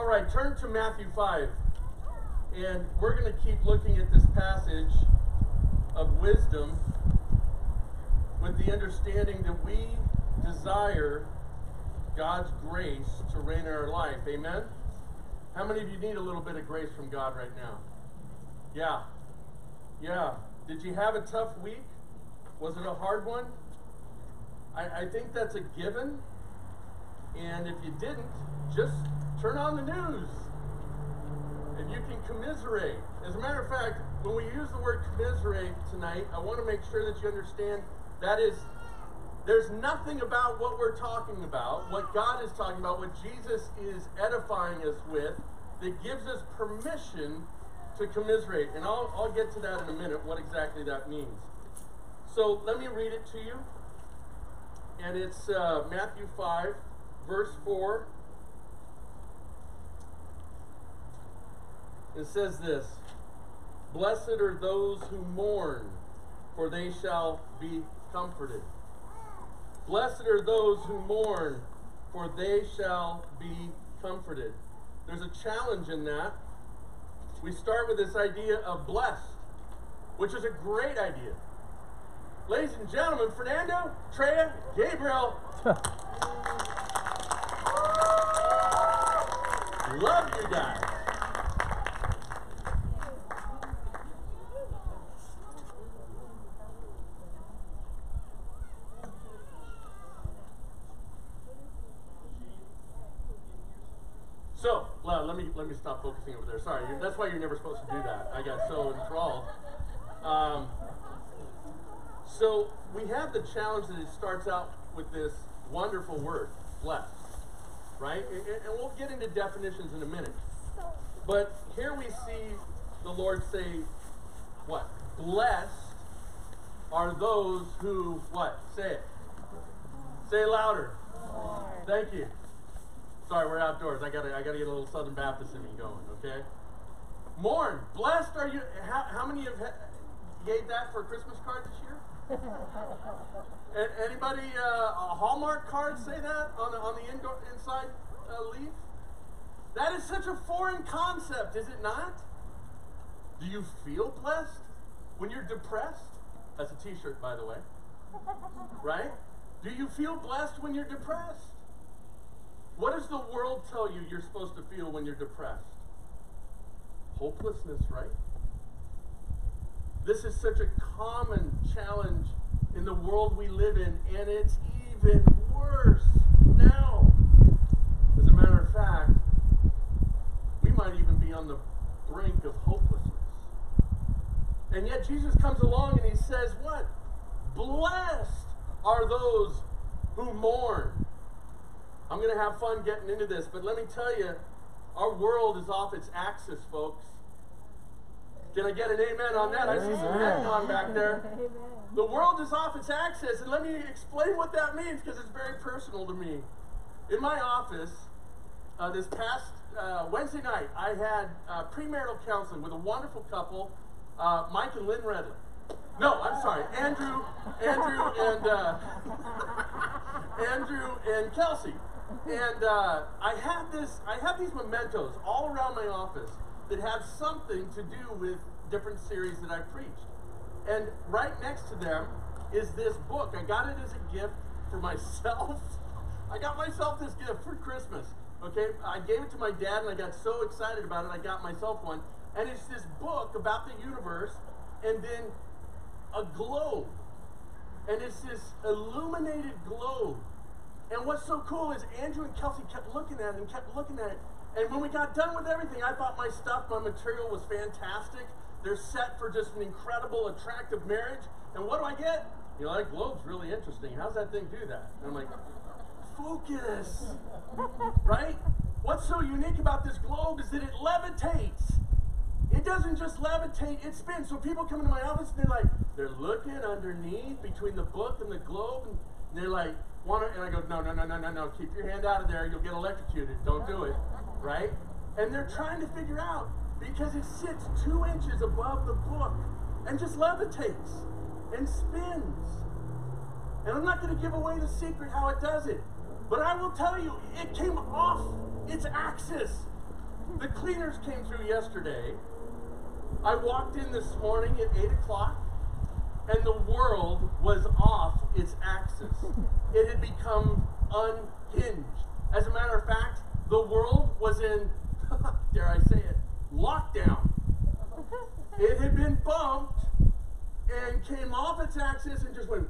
All right, turn to Matthew 5. And we're going to keep looking at this passage of wisdom with the understanding that we desire God's grace to reign in our life. Amen? How many of you need a little bit of grace from God right now? Yeah. Yeah. Did you have a tough week? Was it a hard one? I think that's a given. And if you didn't, just turn on the news. And you can commiserate. As a matter of fact, when we use the word commiserate tonight, I want to make sure that you understand that is, there's nothing about what we're talking about, what God is talking about, what Jesus is edifying us with, that gives us permission to commiserate. And I'll get to that in a minute, what exactly that means. So let me read it to you. And it's Matthew 5, verse 4. It says this, "Blessed are those who mourn, for they shall be comforted. Blessed are those who mourn, for they shall be comforted." There's a challenge in that. We start with this idea of blessed, which is a great idea. Ladies and gentlemen, Fernando, Treya, Gabriel. Love you guys. So, let me stop focusing over there. Sorry, that's why you're never supposed to do that. I got so enthralled. So we have the challenge that it starts out with this wonderful word, blessed, right? And we'll get into definitions in a minute. But here we see the Lord say, what? Blessed are those who, what? Say it. Say it louder. Lord. Thank you. Sorry, we're outdoors. I gotta get a little Southern Baptist in me going, okay? Mourn. Blessed are you. How many of you gave that for a Christmas card this year? Anybody a Hallmark card say that on the inside leaf? That is such a foreign concept, is it not? Do you feel blessed when you're depressed? That's a t-shirt, by the way. Right? Do you feel blessed when you're depressed? What does the world tell you you're supposed to feel when you're depressed? Hopelessness, right? This is such a common challenge in the world we live in, and it's even worse now. As a matter of fact, we might even be on the brink of hopelessness. And yet Jesus comes along and he says, what? Blessed are those who mourn. I'm going to have fun getting into this, but let me tell you, our world is off its axis, folks. Can I get an amen on that? Amen. I see some head on back there. Amen. The world is off its axis, and let me explain what that means, because it's very personal to me. In my office, this past Wednesday night, I had premarital counseling with a wonderful couple, Mike and Lynn Redlin. No, I'm sorry, Andrew and Kelsey. And I have these mementos all around my office that have something to do with different series that I preached. And right next to them is this book. I got it as a gift for myself. I got myself this gift for Christmas, okay? I gave it to my dad and I got so excited about it, I got myself one. And it's this book about the universe and then a globe. And it's this illuminated globe. And what's so cool is Andrew and Kelsey kept looking at it and kept looking at it. And when we got done with everything, I thought my stuff, my material was fantastic. They're set for just an incredible, attractive marriage. And what do I get? You know, that globe's really interesting. How's that thing do that? And I'm like, focus, right? What's so unique about this globe is that it levitates. It doesn't just levitate, it spins. So people come into my office and they're looking underneath between the book and the globe. And they're like, and I go, no, keep your hand out of there. You'll get electrocuted. Don't do it. Right? And they're trying to figure out, because it sits 2 inches above the book and just levitates and spins. And I'm not going to give away the secret how it does it, but I will tell you, it came off its axis The cleaners came through yesterday. I walked in this morning at 8 o'clock, and the world was off its axis. It had become unhinged. As a matter of fact, the world was in, dare I say it, lockdown. It had been bumped and came off its axis and just went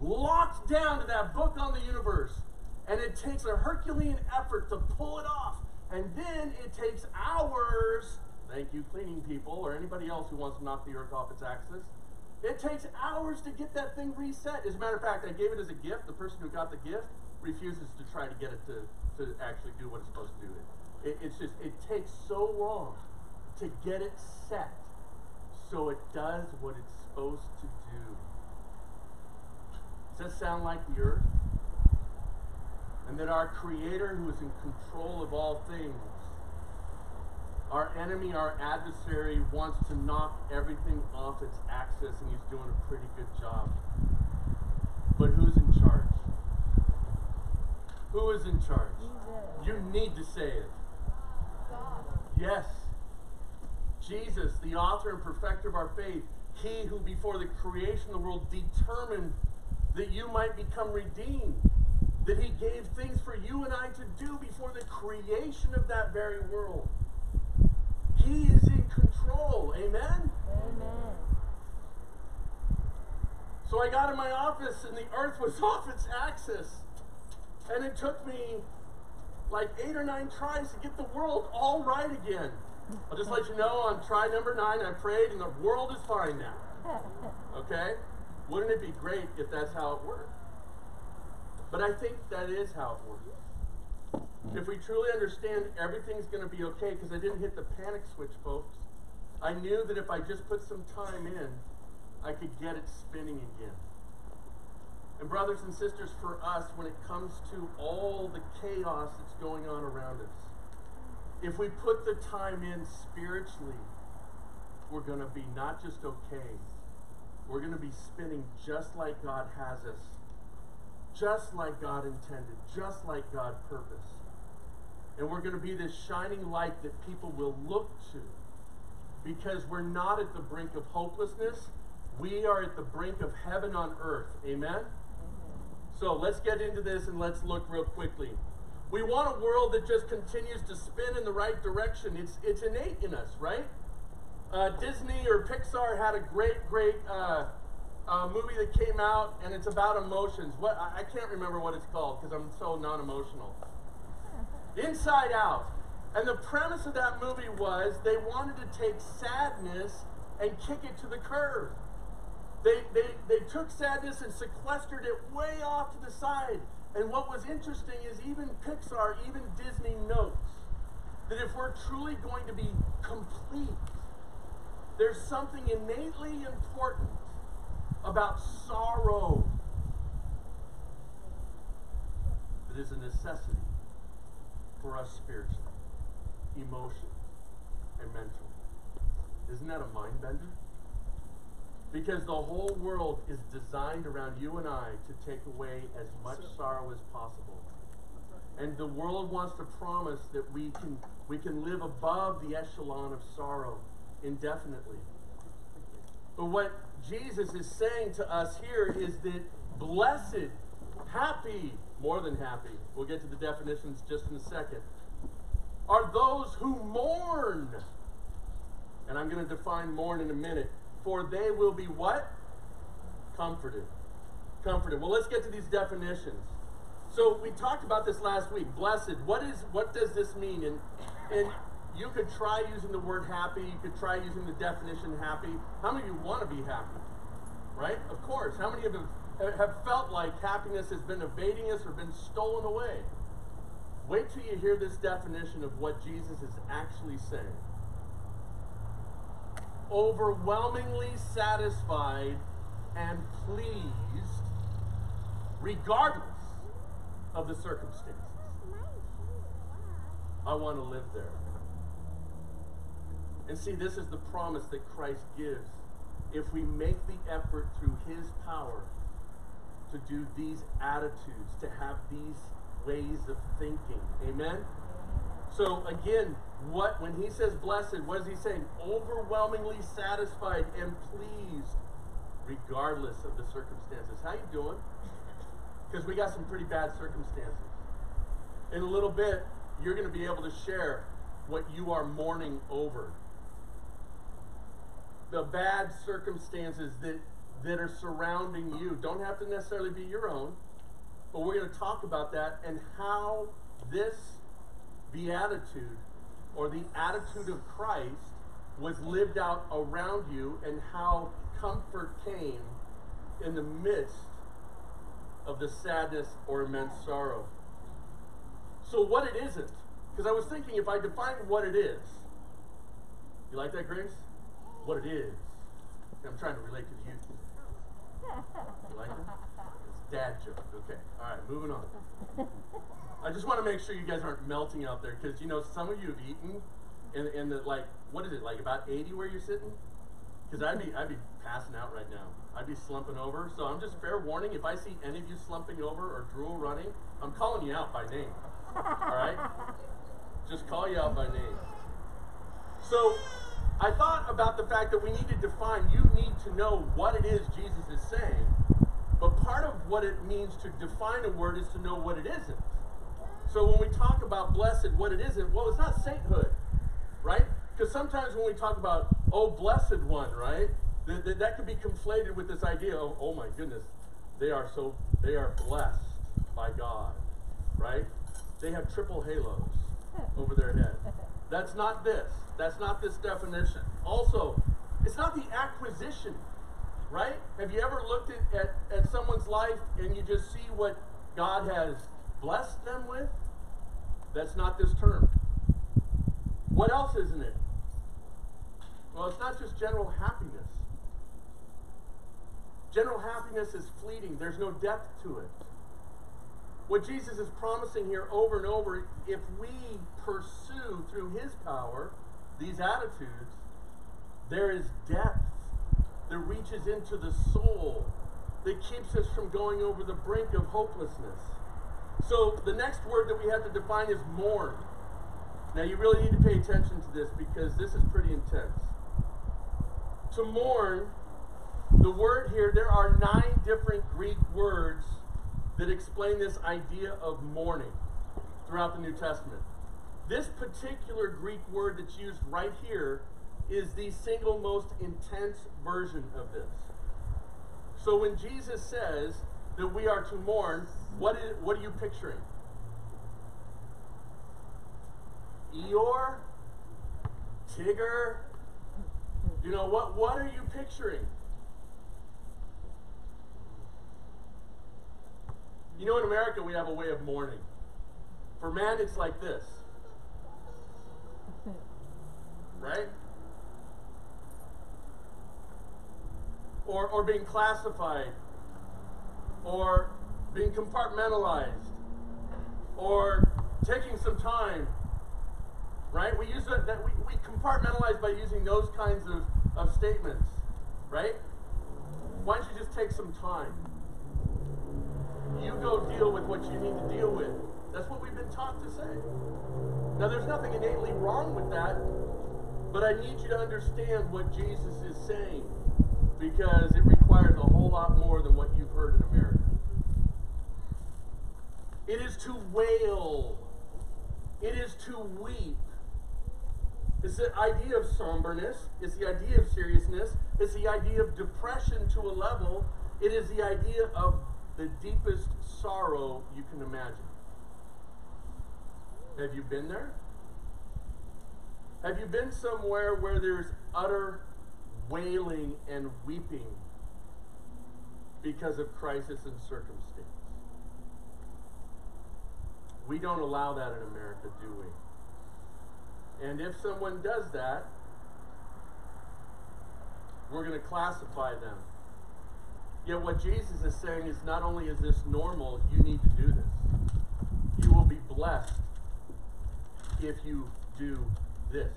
locked down to that book on the universe. And it takes a Herculean effort to pull it off. And then it takes hours, thank you cleaning people or anybody else who wants to knock the earth off its axis. It takes hours to get that thing reset. As a matter of fact, I gave it as a gift. The person who got the gift refuses to try to get it to actually do what it's supposed to do. It takes so long to get it set so it does what it's supposed to do. Does that sound like the earth? And that our Creator, who is in control of all things, our enemy, our adversary, wants to knock everything off its axis, and he's doing a pretty good job. But who's in charge? Who is in charge? You need to say it. Yes. Jesus, the author and perfecter of our faith, he who before the creation of the world determined that you might become redeemed, that he gave things for you and I to do before the creation of that very world. He is in control. Amen? Amen. So I got in my office and the earth was off its axis. And it took me like 8 or 9 tries to get the world all right again. I'll just let you know, on try number 9, I prayed and the world is fine now. Okay? Wouldn't it be great if that's how it worked? But I think that is how it works. If we truly understand everything's going to be okay, because I didn't hit the panic switch, folks. I knew that if I just put some time in, I could get it spinning again. And brothers and sisters, for us, when it comes to all the chaos that's going on around us, if we put the time in spiritually, we're going to be not just okay, we're going to be spinning just like God has us, just like God intended, just like God purposed. And we're going to be this shining light that people will look to, because we're not at the brink of hopelessness, we are at the brink of heaven on earth. Amen? So let's get into this and let's look real quickly. We want a world that just continues to spin in the right direction. It's innate in us, right? Disney or Pixar had a great movie that came out, and it's about emotions. I can't remember what it's called because I'm so non-emotional. Inside Out. And the premise of that movie was they wanted to take sadness and kick it to the curb. They took sadness and sequestered it way off to the side. And what was interesting is even Pixar, even Disney notes that if we're truly going to be complete, there's something innately important about sorrow that is a necessity for us spiritually, emotionally, and mentally. Isn't that a mind bender? Because the whole world is designed around you and I to take away as much sorrow as possible. And the world wants to promise that we can live above the echelon of sorrow indefinitely. But what Jesus is saying to us here is that blessed, happy, more than happy, we'll get to the definitions just in a second, are those who mourn. And I'm going to define mourn in a minute. For they will be what? Comforted. Comforted. Well, let's get to these definitions. So we talked about this last week. Blessed. What does this mean? And you could try using the word happy. You could try using the definition happy. How many of you want to be happy? Right? Of course. How many of you have felt like happiness has been evading us or been stolen away? Wait till you hear this definition of what Jesus is actually saying. Overwhelmingly satisfied and pleased regardless of the circumstances. I want to live there. And see, this is the promise that Christ gives if we make the effort through his power to do these attitudes, to have these ways of thinking. Amen? So again, when he says blessed, what is he saying? Overwhelmingly satisfied and pleased, regardless of the circumstances. How you doing? Because we got some pretty bad circumstances. In a little bit, you're going to be able to share what you are mourning over. The bad circumstances that are surrounding you don't have to necessarily be your own, but we're going to talk about that and how this beatitude or the attitude of Christ was lived out around you and how comfort came in the midst of the sadness or immense sorrow. So what it isn't, because I was thinking if I define what it is, you like that, Grace? What it is. I'm trying to relate to you. You like that? It's dad joke. Okay. All right, moving on. I just want to make sure you guys aren't melting out there, because, you know, some of you have eaten and like, what is it, like about 80 where you're sitting? Because I'd be passing out right now. I'd be slumping over. So I'm just fair warning, if I see any of you slumping over or drool running, I'm calling you out by name. All right? Just call you out by name. So I thought about the fact that we need to define, you need to know what it is Jesus is saying, but part of what it means to define a word is to know what it isn't. So when we talk about blessed, what it isn't, well, it's not sainthood, right? Because sometimes when we talk about, oh, blessed one, right, that could be conflated with this idea of, oh my goodness, they are blessed by God, right? They have triple halos over their head. That's not this. That's not this definition. Also, it's not the acquisition, right? Have you ever looked at someone's life and you just see what God has blessed them with? That's not this term. What else isn't it? Well, it's not just general happiness. General happiness is fleeting. There's no depth to it. What Jesus is promising here over and over, if we pursue through his power these attitudes, there is depth that reaches into the soul that keeps us from going over the brink of hopelessness. So the next word that we have to define is mourn. Now you really need to pay attention to this because this is pretty intense. To mourn, the word here, there are 9 different Greek words that explain this idea of mourning throughout the New Testament. This particular Greek word that's used right here is the single most intense version of this. So when Jesus says that we are to mourn, what are you picturing? Eeyore? Tigger? You know, what are you picturing? You know, in America, we have a way of mourning. For man, it's like this. Right? Or being classified. Or being compartmentalized. Or taking some time. Right? We use we compartmentalize by using those kinds of statements. Right? Why don't you just take some time? You go deal with what you need to deal with. That's what we've been taught to say. Now, there's nothing innately wrong with that, but I need you to understand what Jesus is saying because it requires a whole lot more than what you've heard in America. It is to wail. It is to weep. It's the idea of somberness. It's the idea of seriousness. It's the idea of depression to a level. It is the idea of the deepest sorrow you can imagine. Have you been there? Have you been somewhere where there's utter wailing and weeping because of crisis and circumstance? We don't allow that in America, do we? And if someone does that, we're going to classify them. Yet what Jesus is saying is not only is this normal, you need to do this. You will be blessed if you do this.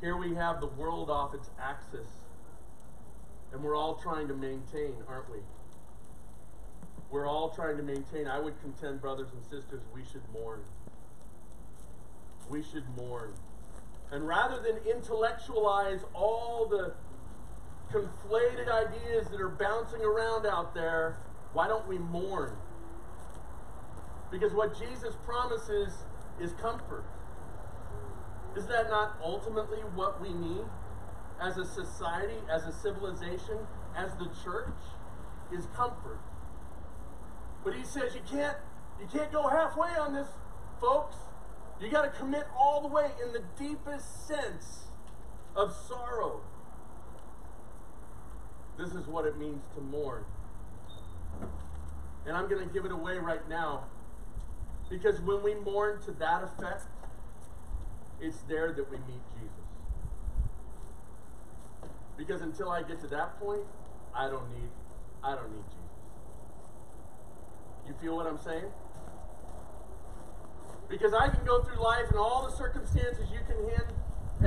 Here we have the world off its axis. And we're all trying to maintain, aren't we? We're all trying to maintain. I would contend, brothers and sisters, we should mourn. we should mourn. And rather than intellectualize all the conflated ideas that are bouncing around out there, why don't we mourn? Because what Jesus promises is comfort. Is that not ultimately what we need as a society, as a civilization, as the church? Is comfort. But he says you can't go halfway on this, folks. You got to commit all the way in the deepest sense of sorrow. This is what it means to mourn. And I'm going to give it away right now, because when we mourn to that effect, it's there that we meet Jesus. Because until I get to that point, I don't need Jesus. You feel what I'm saying? Because I can go through life and all the circumstances you can hand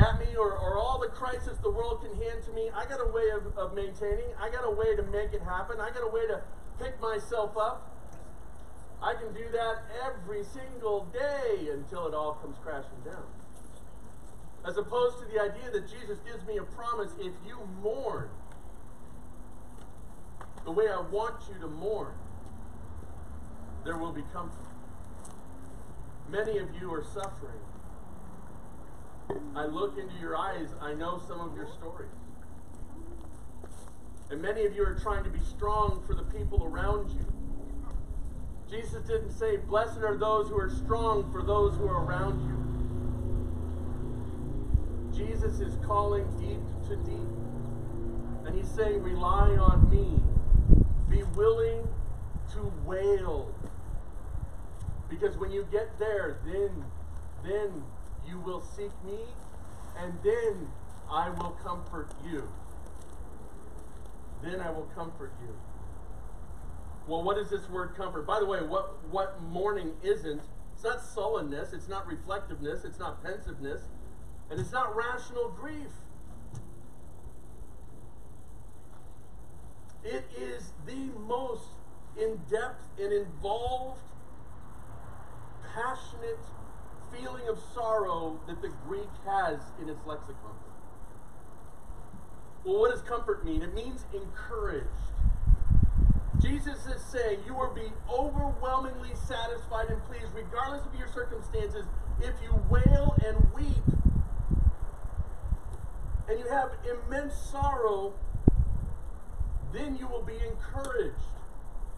at me, or all the crisis the world can hand to me. I got a way of maintaining. I got a way to make it happen. I got a way to pick myself up. I can do that every single day until it all comes crashing down. As opposed to the idea that Jesus gives me a promise, if you mourn the way I want you to mourn, there will be comfort. Many of you are suffering. I look into your eyes, I know some of your stories. And many of you are trying to be strong for the people around you. Jesus didn't say, "Blessed are those who are strong for those who are around you." Jesus is calling deep to deep. And he's saying, rely on me. Be willing to wail. Because when you get there, then you will seek me, and then I will comfort you. Then I will comfort you. Well, what is this word comfort? By the way, what mourning isn't, it's not sullenness, it's not reflectiveness, it's not pensiveness, and it's not rational grief. It is the most in-depth and involved, passionate feeling of sorrow that the Greek has in its lexicon. Well, what does comfort mean? It means encouraged. Jesus is saying you will be overwhelmingly satisfied and pleased regardless of your circumstances if you wail and weep and you have immense sorrow. Then you will be encouraged,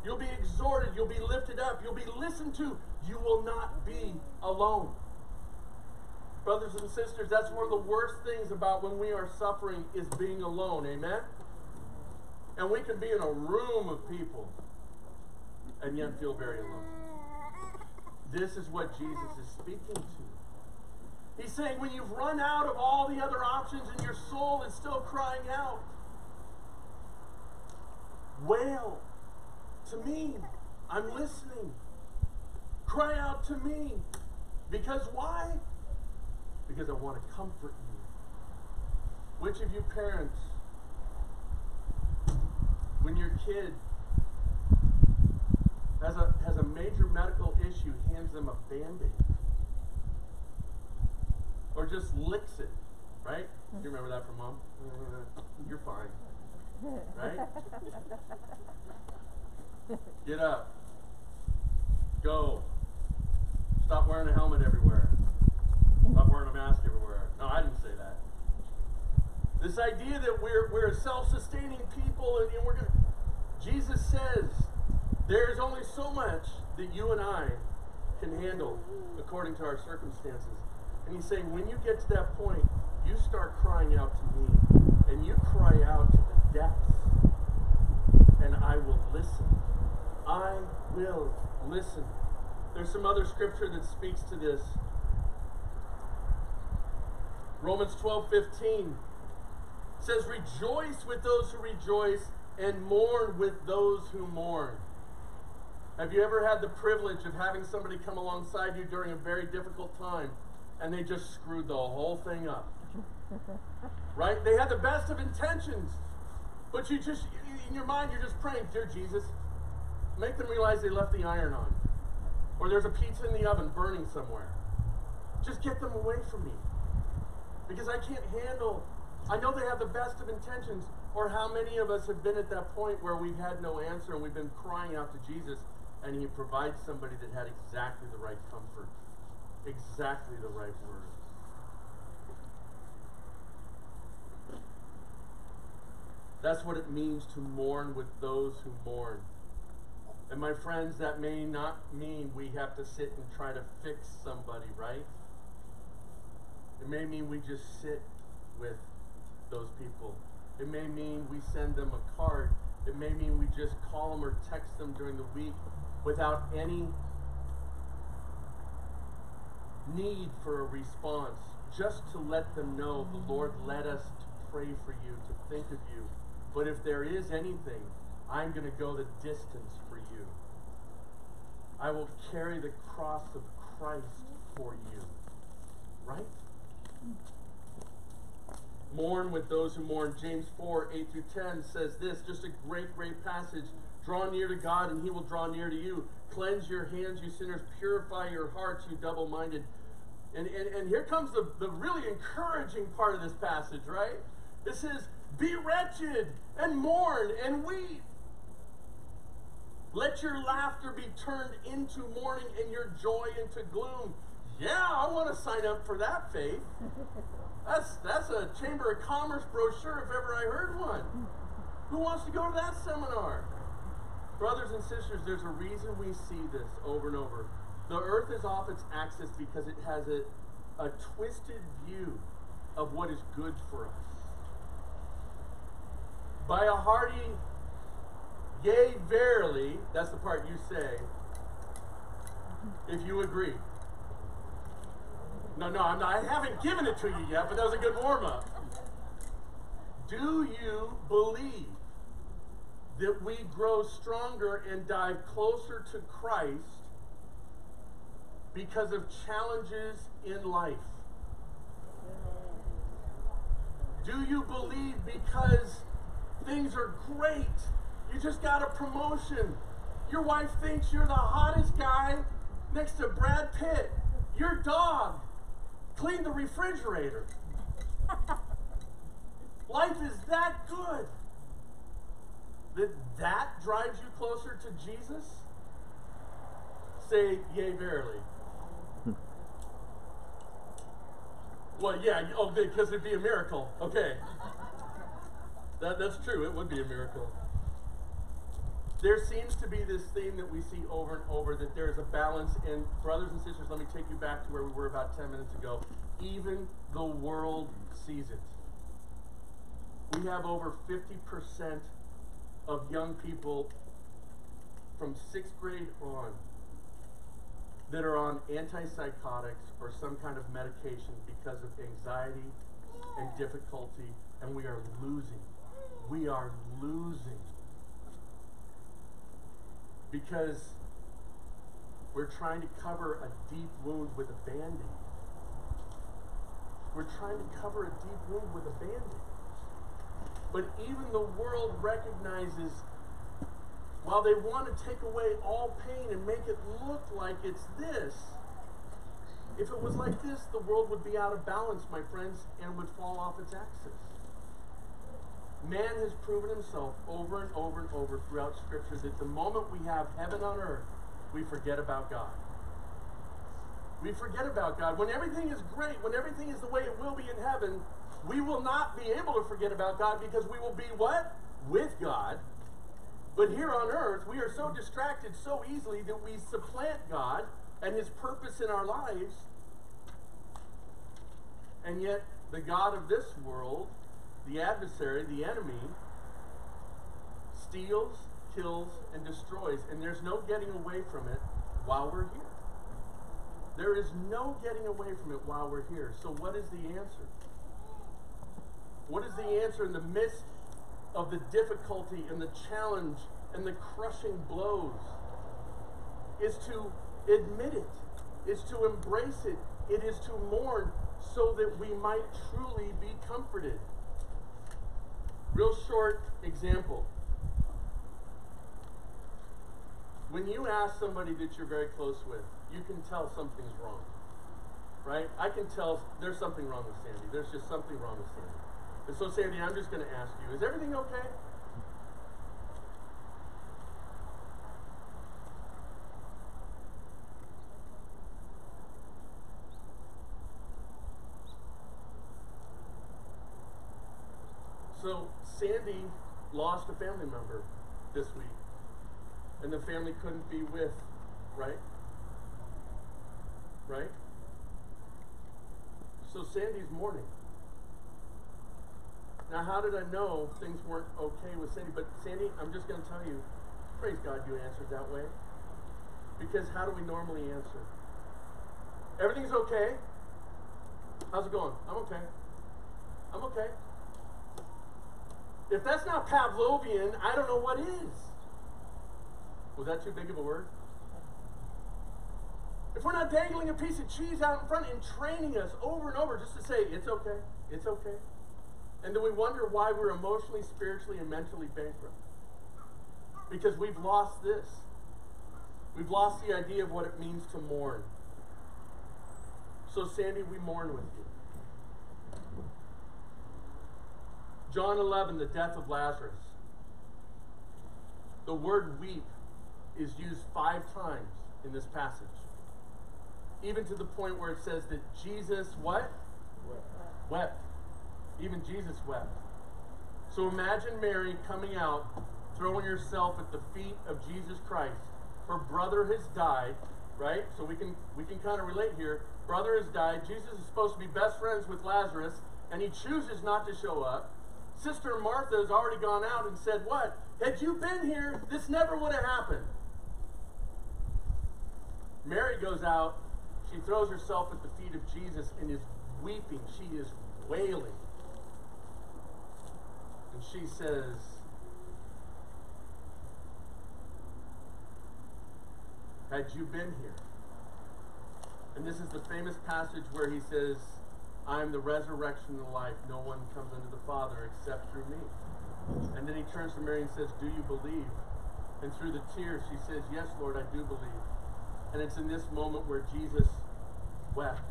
you'll be exhorted, you'll be lifted up, you'll be listened to, you will not be alone. Brothers and sisters, that's one of the worst things about when we are suffering is being alone, amen? And we can be in a room of people and yet feel very alone. This is what Jesus is speaking to. He's saying when you've run out of all the other options and your soul is still crying out, wail to me, I'm listening. Cry out to me. Because why? Because I want to comfort you. Which of you parents, when your kid has a major medical issue, hands them a Band-Aid? Or just licks it, right? You remember that from Mom? You're fine, right? Get up. Go. Stop wearing a helmet everywhere. Stop wearing a mask everywhere. No, I didn't say that. This idea that we're self-sustaining people and we're going to... Jesus says there's only so much that you and I can handle according to our circumstances. And he's saying when you get to that point, you start crying out to me. And you cry out to the depths. And I will listen. I will listen. There's some other scripture that speaks to this. Romans 12:15 says, rejoice with those who rejoice and mourn with those who mourn. Have you ever had the privilege of having somebody come alongside you during a very difficult time and they just screwed the whole thing up? Right? They had the best of intentions, but you just, in your mind, you're just praying, dear Jesus, make them realize they left the iron on. Or there's a pizza in the oven burning somewhere. Just Get them away from me. Because I can't handle, I know they have the best of intentions, or how many of us have been at that point where we've had no answer and we've been crying out to Jesus, and he provides somebody that had exactly the right comfort, exactly the right word. That's what it means to mourn with those who mourn. And my friends, that may not mean we have to sit and try to fix somebody, right? It may mean we just sit with those people. It may mean we send them a card. It may mean we just call them or text them during the week without any need for a response, just to let them know the Lord led us to pray for you, to think of you. But if there is anything, I'm going to go the distance for you. I will carry the cross of Christ for you. Right? Mourn with those who mourn. James 4, 8 through 10 says this, just a great, great passage. Draw near to God and he will draw near to you. Cleanse your hands, you sinners. Purify your hearts, you double-minded. And here comes the really encouraging part of this passage, right? It says, be wretched and mourn and weep. Let your laughter be turned into mourning and your joy into gloom. Yeah, I want to sign up for that, Faith. That's a Chamber of Commerce brochure if ever I heard one. Who wants to go to that seminar? Brothers and sisters, there's a reason we see this over and over. The earth is off its axis because it has a twisted view of what is good for us. By a hearty, yea, verily, that's the part you say, if you agree. No, I'm not, I haven't given it to you yet, but that was a good warm-up. Do you believe that we grow stronger and dive closer to Christ because of challenges in life? Do you believe because things are great, you just got a promotion, your wife thinks you're the hottest guy next to Brad Pitt, your dog cleaned the refrigerator, life is that good, that drives you closer to Jesus? Say, yea, verily. Well, yeah, oh, because it'd be a miracle. Okay. That's true, it would be a miracle. There seems to be this theme that we see over and over, that there is a balance, and brothers and sisters, let me take you back to where we were about 10 minutes ago. Even the world sees it. We have over 50% of young people from 6th grade on that are on antipsychotics or some kind of medication because of anxiety and difficulty, and we are losing. We are losing because we're trying to cover a deep wound with a band-aid. We're trying to cover a deep wound with a band-aid. But even the world recognizes, while they want to take away all pain and make it look like it's this, if it was like this, the world would be out of balance, my friends, and would fall off its axis. Man has proven himself over and over and over throughout Scripture that the moment we have heaven on earth, we forget about God. We forget about God. When everything is great, when everything is the way it will be in heaven, we will not be able to forget about God because we will be what? With God. But here on earth, we are so distracted so easily that we supplant God and his purpose in our lives. And yet, the God of this world, the adversary, the enemy, steals, kills, and destroys. And there's no getting away from it while we're here. There is no getting away from it while we're here. So what is the answer? What is the answer in the midst of the difficulty and the challenge and the crushing blows? Is to admit it. Is to embrace it. It is to mourn so that we might truly be comforted. Real short example. When you ask somebody that you're very close with, you can tell something's wrong. right? I can tell there's something wrong with Sandy. There's just something wrong with Sandy. And so, Sandy, I'm just going to ask you, is everything okay? So, Sandy lost a family member this week, and the family couldn't be with, right? Right? So, Sandy's mourning. Now, how did I know things weren't okay with Sandy? But, Sandy, I'm just going to tell you, praise God you answered that way. Because how do we normally answer? Everything's okay? How's it going? I'm okay. I'm okay. If that's not Pavlovian, I don't know what is. Was that too big of a word? If we're not dangling a piece of cheese out in front and training us over and over just to say, it's okay, it's okay. And then we wonder why we're emotionally, spiritually, and mentally bankrupt. Because we've lost this. We've lost the idea of what it means to mourn. So, Sandy, we mourn with you. John 11, the death of Lazarus. The word weep is used 5 times in this passage. Even to the point where it says that Jesus, what? Wept. Wept. Even Jesus wept. So imagine Mary coming out, throwing herself at the feet of Jesus Christ. Her brother has died, right? So we can kind of relate here. Brother has died. Jesus is supposed to be best friends with Lazarus, and he chooses not to show up. Sister Martha has already gone out and said, what? Had you been here, this never would have happened. Mary goes out. She throws herself at the feet of Jesus and is weeping. She is wailing. And she says, had you been here? And this is the famous passage where he says, I am the resurrection and the life. No one comes unto the Father except through me. And then he turns to Mary and says, do you believe? And through the tears, she says, yes, Lord, I do believe. And it's in this moment where Jesus wept.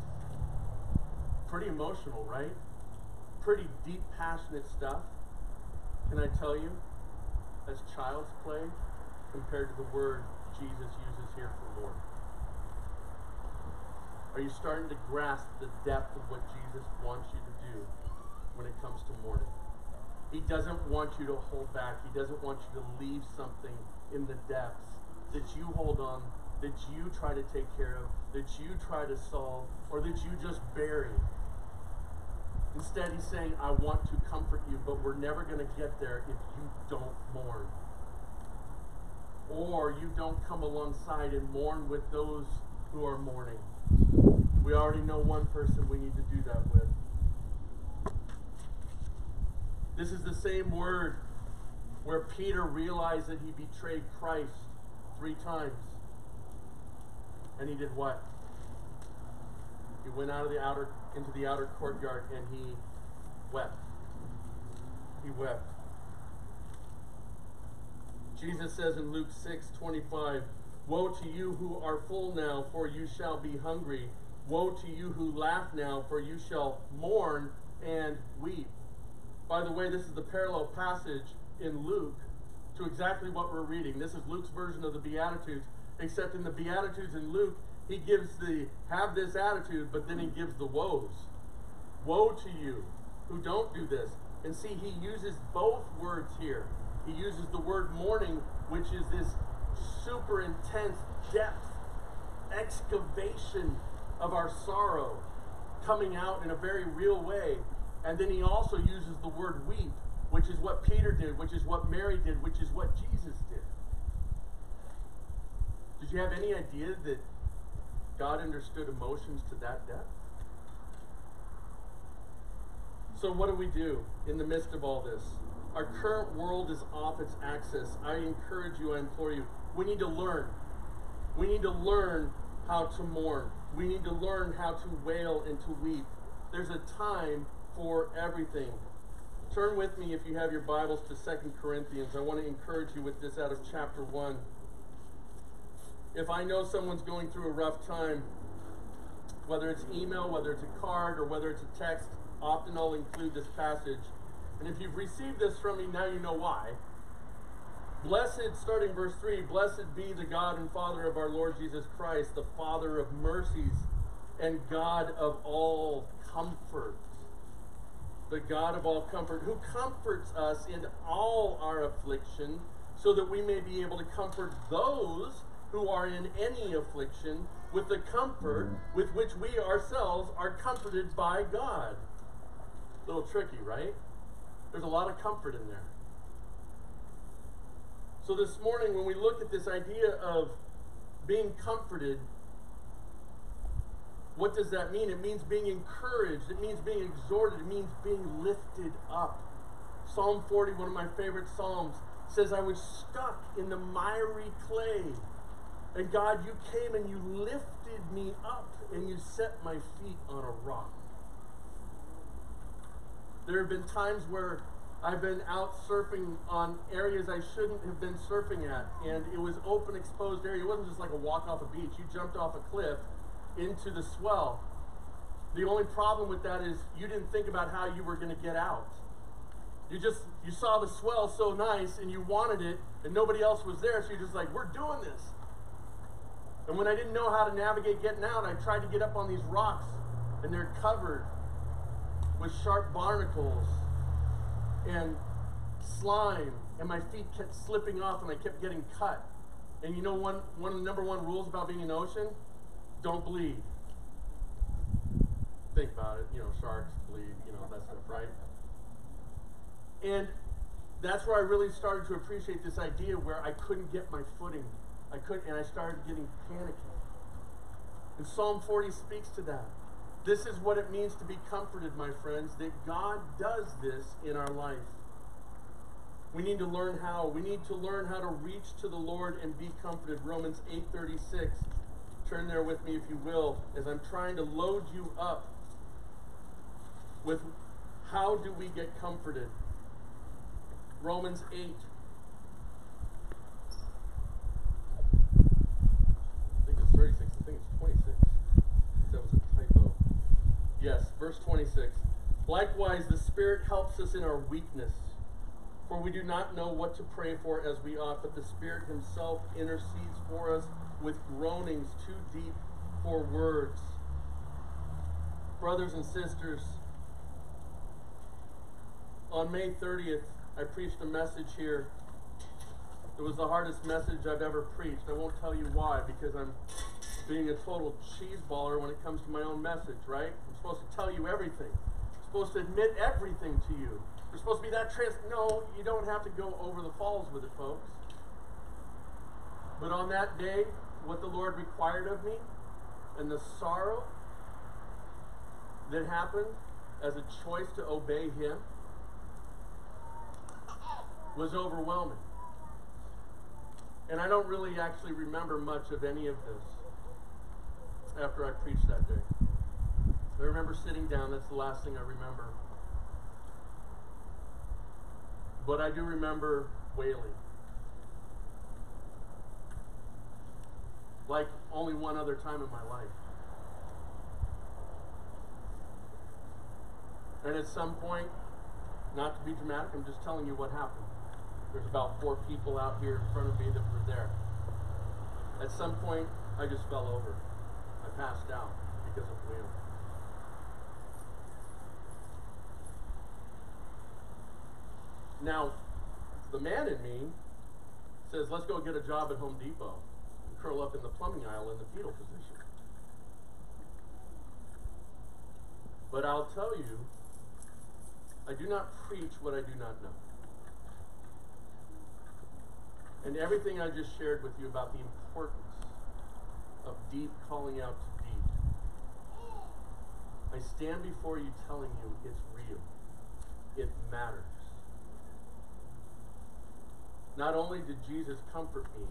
Pretty emotional, right? Pretty deep, passionate stuff. Can I tell you? That's child's play compared to the word Jesus uses here for Lord. Are you starting to grasp the depth of what Jesus wants you to do when it comes to mourning? He doesn't want you to hold back. He doesn't want you to leave something in the depths that you hold on, that you try to take care of, that you try to solve, or that you just bury. Instead, he's saying, I want to comfort you, but we're never going to get there if you don't mourn. Or you don't come alongside and mourn with those who are mourning. We already know one person we need to do that with. This is the same word where Peter realized that he betrayed Christ 3 times. And he did what? He went out of the outer into the outer courtyard and he wept. He wept. Jesus says in Luke 6:25, woe to you who are full now, for you shall be hungry. Woe to you who laugh now, for you shall mourn and weep. By the way, this is the parallel passage in Luke to exactly what we're reading. This is Luke's version of the Beatitudes, except in the Beatitudes in Luke, he gives the have this attitude, but then he gives the woes. Woe to you who don't do this. And see, he uses both words here. He uses the word mourning, which is this super intense depth, excavation of our sorrow coming out in a very real way. And then he also uses the word weep, which is what Peter did, which is what Mary did, which is what Jesus did. Did you have any idea that God understood emotions to that depth? So what do we do in the midst of all this? Our current world is off its axis. I encourage you, I implore you, we need to learn. We need to learn how to mourn. We need to learn how to wail and to weep. There's a time for everything. Turn with me, if you have your Bibles, to 2 Corinthians. I want to encourage you with this out of chapter 1. If I know someone's going through a rough time, whether it's email, whether it's a card, or whether it's a text, often I'll include this passage. And if you've received this from me, now you know why. Blessed, starting verse 3, blessed be the God and Father of our Lord Jesus Christ, the Father of mercies and God of all comfort. The God of all comfort, who comforts us in all our affliction, so that we may be able to comfort those who are in any affliction with the comfort with which we ourselves are comforted by God. A little tricky, right? There's a lot of comfort in there. So this morning, when we look at this idea of being comforted, what does that mean? It means being encouraged. It means being exhorted. It means being lifted up. Psalm 40, one of my favorite psalms, says, I was stuck in the miry clay, and God, you came and you lifted me up, and you set my feet on a rock. There have been times where I've been out surfing on areas I shouldn't have been surfing at, and it was open, exposed area. It wasn't just like a walk off a beach. You jumped off a cliff into the swell. The only problem with that is you didn't think about how you were going to get out. You saw the swell so nice and you wanted it, and nobody else was there, so you're just like, we're doing this. And when I didn't know how to navigate getting out, I tried to get up on these rocks, and they're covered with sharp barnacles and slime, and my feet kept slipping off and I kept getting cut. And you know one of the number one rules about being in the ocean? Don't bleed. Think about it, you know, sharks bleed, you know, that stuff, right? And that's where I really started to appreciate this idea where I couldn't get my footing. And I started getting panicky. And Psalm 40 speaks to that. This is what it means to be comforted, my friends, that God does this in our life. We need to learn how. We need to learn how to reach to the Lord and be comforted. Romans 8:36. Turn there with me, if you will, as I'm trying to load you up with how do we get comforted. Romans 8. I think it's 36. I think it's 26. That was a typo. Yes, verse 26. Likewise, the Spirit helps us in our weakness, for we do not know what to pray for as we ought, but the Spirit himself intercedes for us with groanings too deep for words. Brothers and sisters, on May 30th, I preached a message here. It was the hardest message I've ever preached. I won't tell you why, because I'm being a total cheeseballer when it comes to my own message, right? I'm supposed to tell you everything. I'm supposed to admit everything to you. You're supposed to be that No, you don't have to go over the falls with it, folks. But on that day, what the Lord required of me and the sorrow that happened as a choice to obey him was overwhelming. And I don't really actually remember much of any of this after I preached that day. I remember sitting down. That's the last thing I remember. But I do remember wailing. Like only one other time in my life. And at some point, not to be dramatic, I'm just telling you what happened. There's about four people out here in front of me that were there. At some point, I just fell over. I passed out because of wailing. Now, the man in me says, let's go get a job at Home Depot. Curl up in the plumbing aisle in the fetal position. But I'll tell you, I do not preach what I do not know. And everything I just shared with you about the importance of deep calling out to deep, I stand before you telling you it's real. It matters. Not only did Jesus comfort me,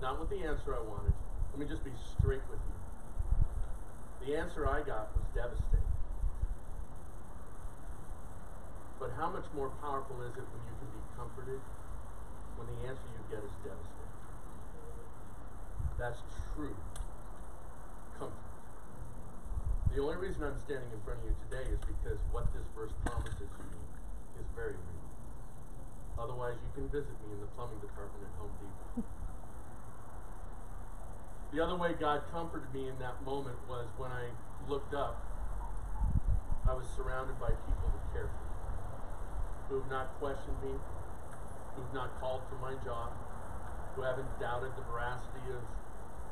not with the answer I wanted. Let me just be straight with you. The answer I got was devastating. But how much more powerful is it when you can be comforted when the answer you get is devastating? That's true comfort. The only reason I'm standing in front of you today is because what this verse promises you is very real. Otherwise, you can visit me in the plumbing department at Home Depot. The other way God comforted me in that moment was when I looked up, I was surrounded by people who cared for me, who have not questioned me, who have not called for my job, who haven't doubted the veracity of,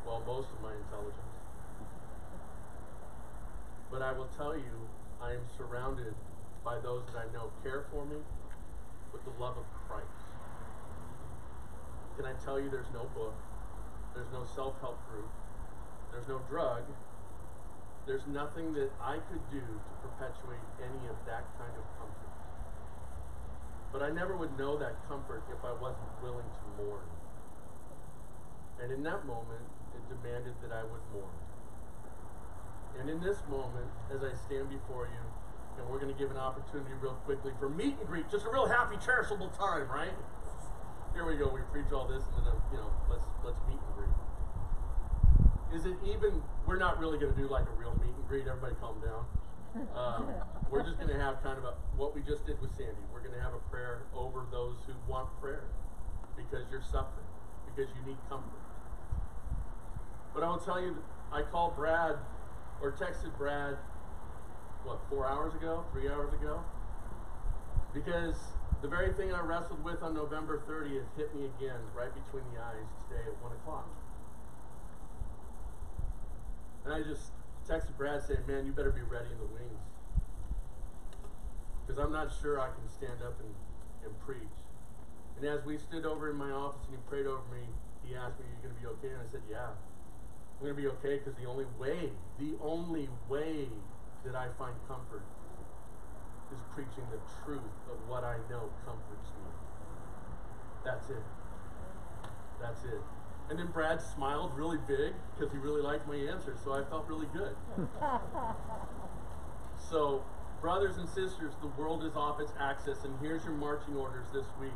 well, most of my intelligence. But I will tell you, I am surrounded by those that I know care for me with the love of Christ. Can I tell you there's no book, there's no self-help group, there's no drug, there's nothing that I could do to perpetuate any of that kind of comfort. But I never would know that comfort if I wasn't willing to mourn. And in that moment, it demanded that I would mourn. And in this moment, as I stand before you, and we're going to give an opportunity real quickly for meet and greet, just a real happy, cherishable time, right? Here we go. We preach all this, and then let's meet and greet. Is it even? We're not really going to do like a real meet and greet. Everybody, calm down. We're just going to have kind of a what we just did with Sandy. We're going to have a prayer over those who want prayer because you're suffering, because you need comfort. But I will tell you, I called Brad. Or texted Brad, what, 3 hours ago? Because the very thing I wrestled with on November 30th hit me again right between the eyes today at 1 o'clock. And I just texted Brad saying, man, you better be ready in the wings. Because I'm not sure I can stand up and preach. And as we stood over in my office and he prayed over me, he asked me, are you going to be okay? And I said, yeah. I'm going to be okay because the only way that I find comfort is preaching the truth of what I know comforts me. That's it. That's it. And then Brad smiled really big because he really liked my answer, so I felt really good. So, brothers and sisters, the world is off its axis, and here's your marching orders this week.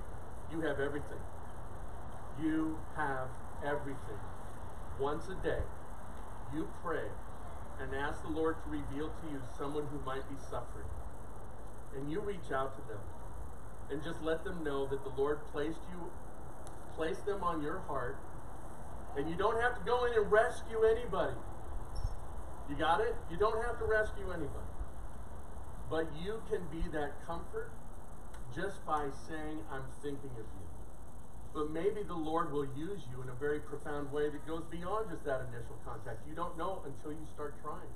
You have everything. You have everything. Once a day, you pray and ask the Lord to reveal to you someone who might be suffering. And you reach out to them and just let them know that the Lord placed them on your heart, and you don't have to go in and rescue anybody. You got it? You don't have to rescue anybody. But you can be that comfort just by saying, I'm thinking of you. But maybe the Lord will use you in a very profound way that goes beyond just that initial contact. You don't know until you start trying.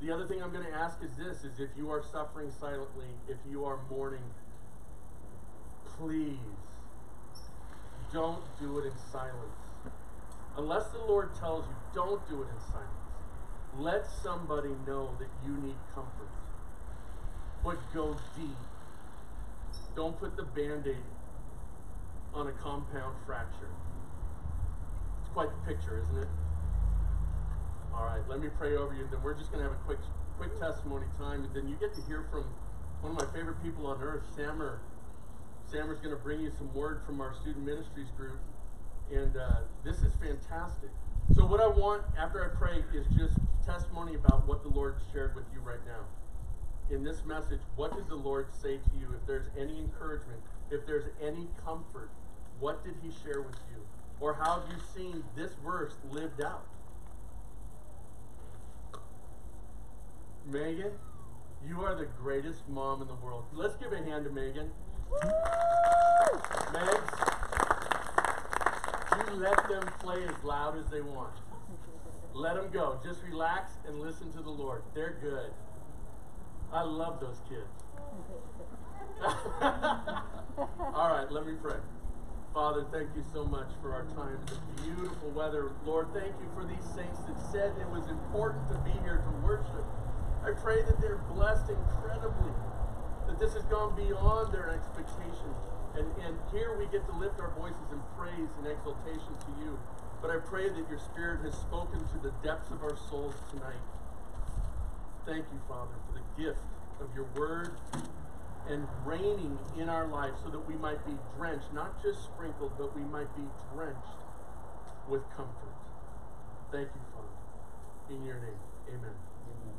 The other thing I'm going to ask is this, is if you are suffering silently, if you are mourning, please don't do it in silence. Unless the Lord tells you, don't do it in silence. Let somebody know that you need comfort. But go deep. Don't put the Band-Aid on a compound fracture. It's quite the picture, isn't it? All right, let me pray over you, and then we're just going to have a quick testimony time, and then you get to hear from one of my favorite people on earth, Samer. Samer's going to bring you some word from our student ministries group, and this is fantastic. So what I want after I pray is just testimony about what the Lord shared with you right now. In this message, what did the Lord say to you? If there's any encouragement, if there's any comfort, what did he share with you? Or how have you seen this verse lived out? Megan, you are the greatest mom in the world. Let's give a hand to Megan. Woo! Megs, you let them play as loud as they want. Let them go. Just relax and listen to the Lord. They're good. I love those kids. All right, let me pray. Father, thank you so much for our time and the beautiful weather. Lord, thank you for these saints that said it was important to be here to worship. I pray that they're blessed incredibly, that this has gone beyond their expectations. And here we get to lift our voices in praise and exaltation to you. But I pray that your Spirit has spoken to the depths of our souls tonight. Thank you, Father, for the gift of your word and reigning in our life so that we might be drenched, not just sprinkled, but we might be drenched with comfort. Thank you, Father. In your name, amen.